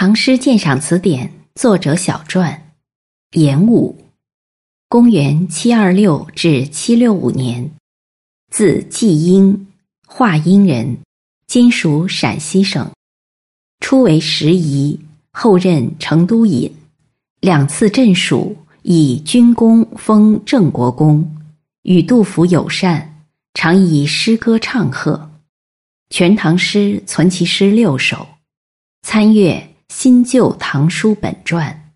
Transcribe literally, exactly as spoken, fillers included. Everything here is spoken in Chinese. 唐诗鉴赏词典》作者小传，严武，公元七二六至七六五年，字季英，华阴人，今属陕西省。初为拾遗，后任成都尹，两次镇蜀，以军功封郑国公，与杜甫友善，常以诗歌唱和。全唐诗存其诗六首，参阅新旧唐书本传。